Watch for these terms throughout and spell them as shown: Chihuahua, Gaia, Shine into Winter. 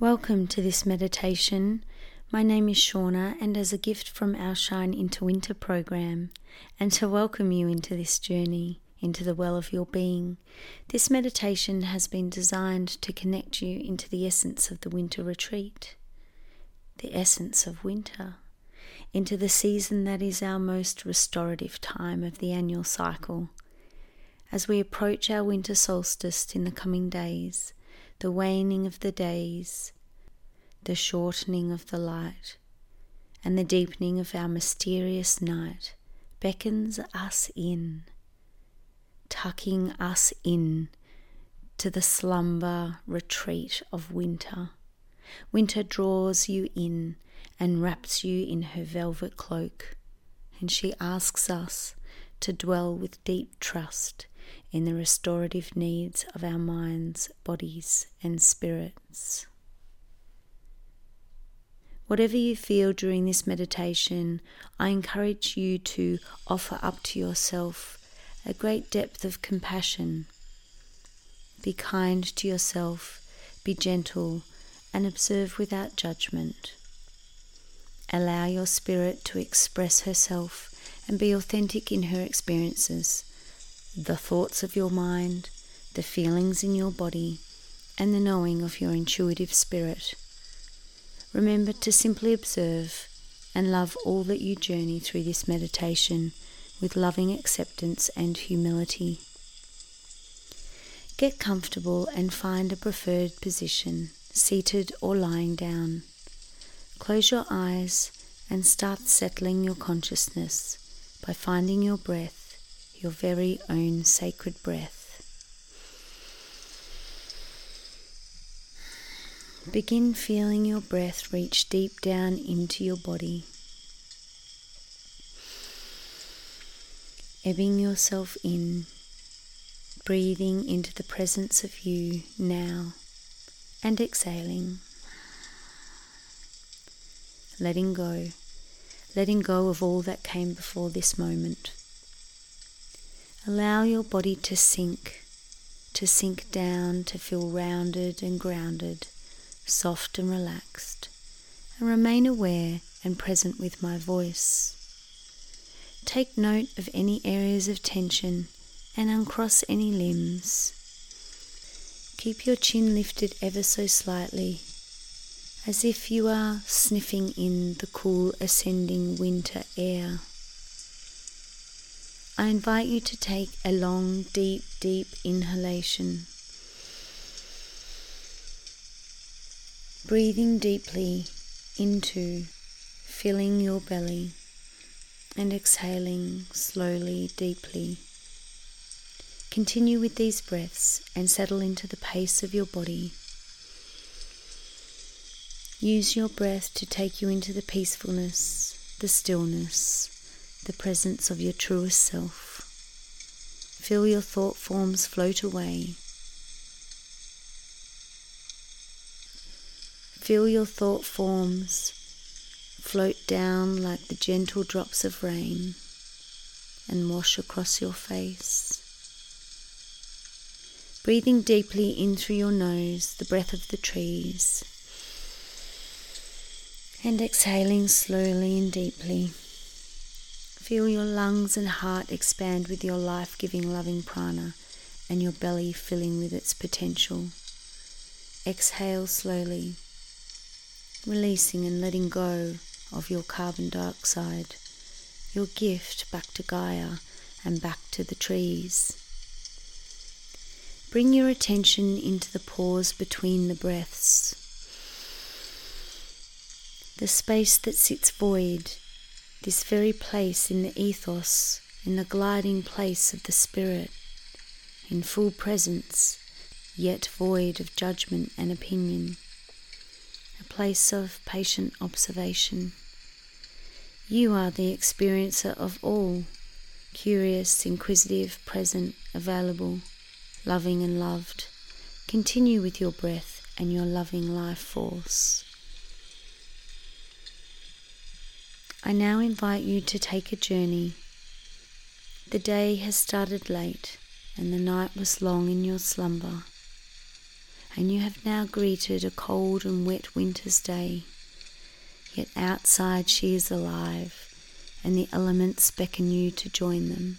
Welcome to this meditation. My name is Shauna, and as a gift from our Shine into Winter program, and to welcome you into this journey, into the well of your being, this meditation has been designed to connect you into the essence of the winter retreat, the essence of winter, into the season that is our most restorative time of the annual cycle. As we approach our winter solstice in the coming days, the waning of the days, the shortening of the light, and the deepening of our mysterious night beckons us in, tucking us in to the slumber retreat of winter. Winter draws you in and wraps you in her velvet cloak, and she asks us to dwell with deep trust in the restorative needs of our minds, bodies, and spirits. Whatever you feel during this meditation, I encourage you to offer up to yourself a great depth of compassion. Be kind to yourself, be gentle, and observe without judgment. Allow your spirit to express herself and be authentic in her experiences, the thoughts of your mind, the feelings in your body, and the knowing of your intuitive spirit. Remember to simply observe and love all that you journey through this meditation with loving acceptance and humility. Get comfortable and find a preferred position, seated or lying down. Close your eyes and start settling your consciousness by finding your breath, your very own sacred breath. Begin feeling your breath reach deep down into your body, ebbing yourself in, breathing into the presence of you now, and exhaling, letting go of all that came before this moment. Allow your body to sink down, to feel rounded and grounded, soft and relaxed, and remain aware and present with my voice. Take note of any areas of tension and uncross any limbs. Keep your chin lifted ever so slightly, as if you are sniffing in the cool ascending winter air. I invite you to take a long, deep, deep inhalation, breathing deeply into, filling your belly, and exhaling slowly, deeply. Continue with these breaths and settle into the pace of your body. Use your breath to take you into the peacefulness, the stillness, the presence of your truest self. Feel your thought forms float away. Feel your thought forms float down like the gentle drops of rain and wash across your face. Breathing deeply in through your nose, the breath of the trees, and exhaling slowly and deeply. Feel your lungs and heart expand with your life-giving, loving prana and your belly filling with its potential. Exhale slowly, releasing and letting go of your carbon dioxide, your gift back to Gaia and back to the trees. Bring your attention into the pause between the breaths, the space that sits void, this very place in the ethos, in the gliding place of the spirit, in full presence, yet void of judgment and opinion, a place of patient observation. You are the experiencer of all, curious, inquisitive, present, available, loving and loved. Continue with your breath and your loving life force. I now invite you to take a journey. The day has started late and the night was long in your slumber, and you have now greeted a cold and wet winter's day. Yet outside she is alive, and the elements beckon you to join them.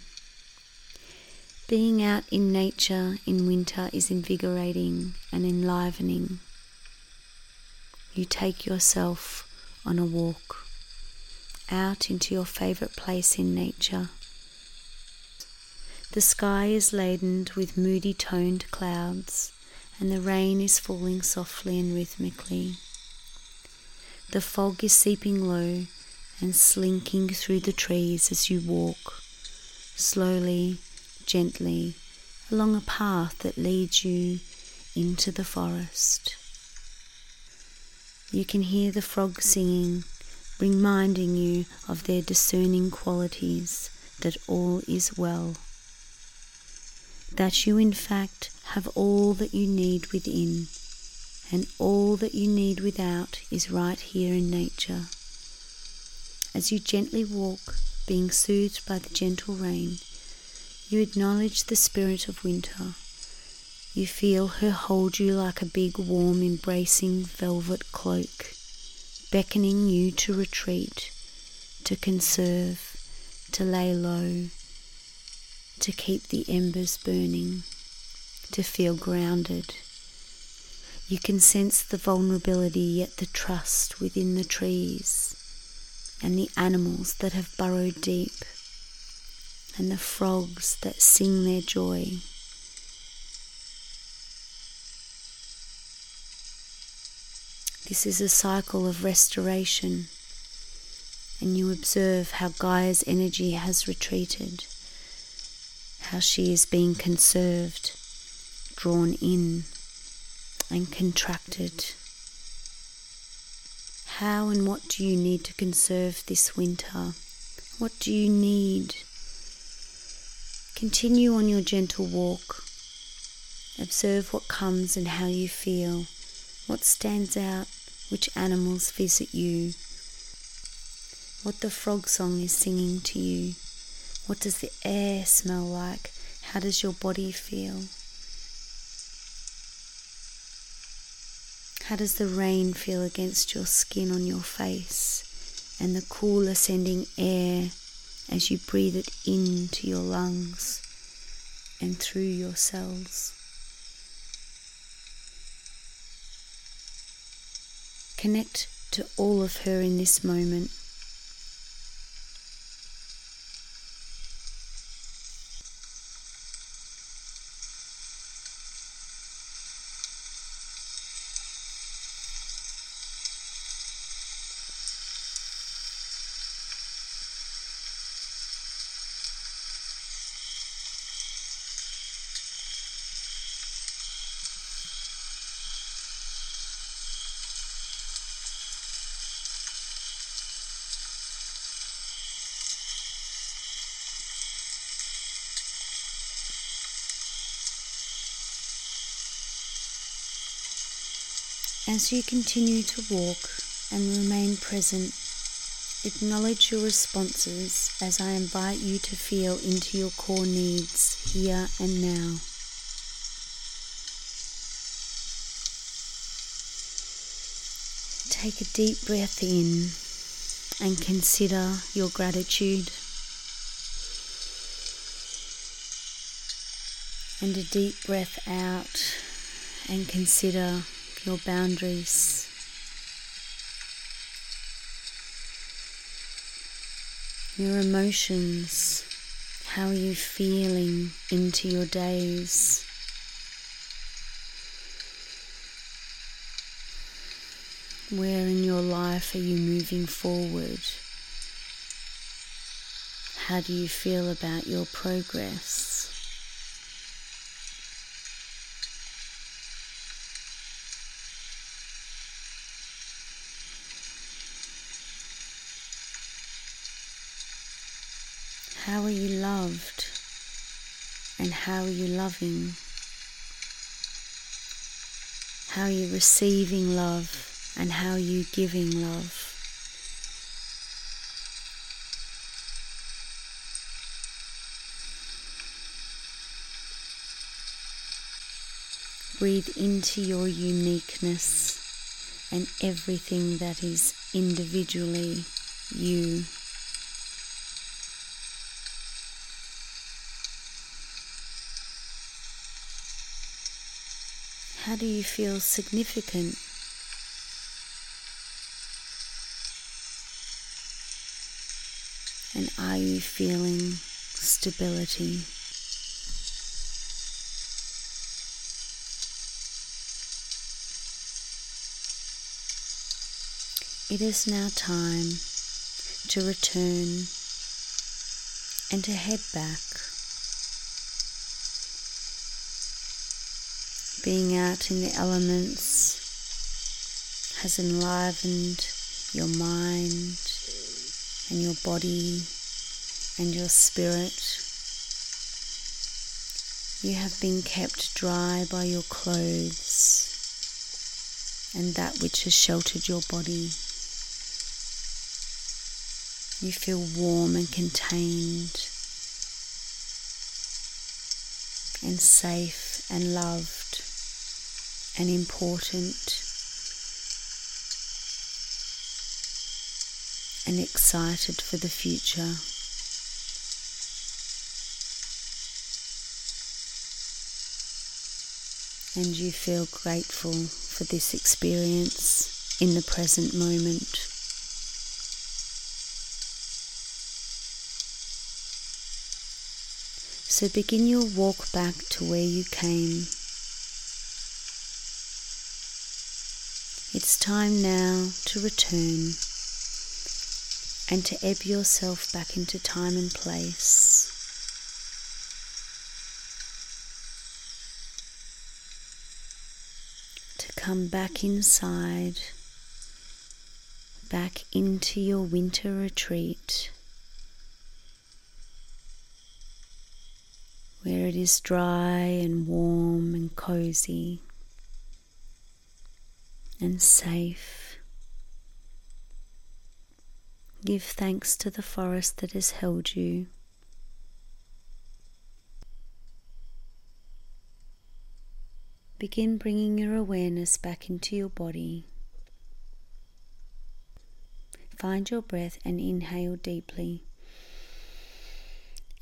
Being out in nature in winter is invigorating and enlivening. You take yourself on a walk, out into your favourite place in nature. The sky is laden with moody toned clouds, and the rain is falling softly and rhythmically. The fog is seeping low and slinking through the trees as you walk, slowly, gently, along a path that leads you into the forest. You can hear the frogs singing, reminding you of their discerning qualities that all is well, that you in fact have all that you need within, and all that you need without is right here in nature. As you gently walk, being soothed by the gentle rain, you acknowledge the spirit of winter. You feel her hold you like a big, warm, embracing velvet cloak, beckoning you to retreat, to conserve, to lay low, to keep the embers burning, to feel grounded. You can sense the vulnerability yet the trust within the trees and the animals that have burrowed deep and the frogs that sing their joy. This is a cycle of restoration, and you observe how Gaia's energy has retreated, how she is being conserved, drawn in and contracted. How and what do you need to conserve this winter? What do you need? Continue on your gentle walk. Observe what comes and how you feel, what stands out, which animals visit you, what the frog song is singing to you, what does the air smell like, how does your body feel, how does the rain feel against your skin on your face, and the cool ascending air as you breathe it into your lungs and through your cells. Connect to all of her in this moment. As you continue to walk and remain present, acknowledge your responses as I invite you to feel into your core needs here and now. Take a deep breath in and consider your gratitude, and a deep breath out and consider your boundaries. Your emotions. How are you feeling into your days? Where in your life are you moving forward? How do you feel about your progress? How are you loved, and how are you loving? How are you receiving love, and how are you giving love? Breathe into your uniqueness and everything that is individually you. How do you feel significant? And are you feeling stability? It is now time to return and to head back. Being out in the elements has enlivened your mind and your body and your spirit. You have been kept dry by your clothes and that which has sheltered your body. You feel warm and contained and safe and loved and important and excited for the future. And you feel grateful for this experience in the present moment. So begin your walk back to where you came. It's time now to return and to ebb yourself back into time and place. To come back inside, back into your winter retreat, where it is dry and warm and cozy and safe. Give thanks to the forest that has held you. Begin bringing your awareness back into your body. Find your breath and inhale deeply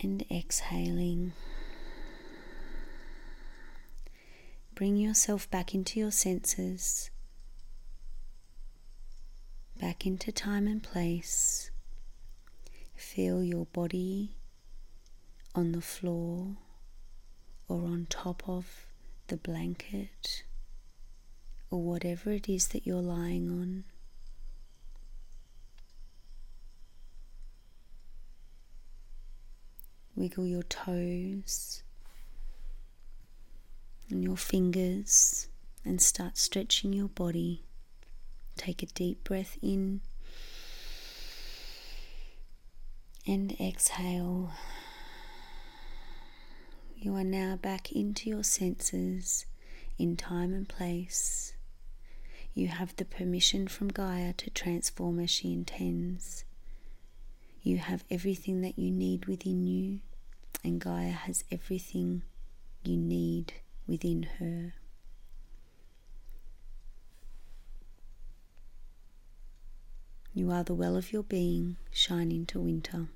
and exhaling. Bring yourself back into your senses, back into time and place. Feel your body on the floor or on top of the blanket or whatever it is that you're lying on. Wiggle your toes and your fingers and start stretching your body. Take a deep breath in and exhale. You are now back into your senses in time and place. You have the permission from Gaia to transform as she intends. You have everything that you need within you, and Gaia has everything you need within her. You are the well of your being. Shine into winter.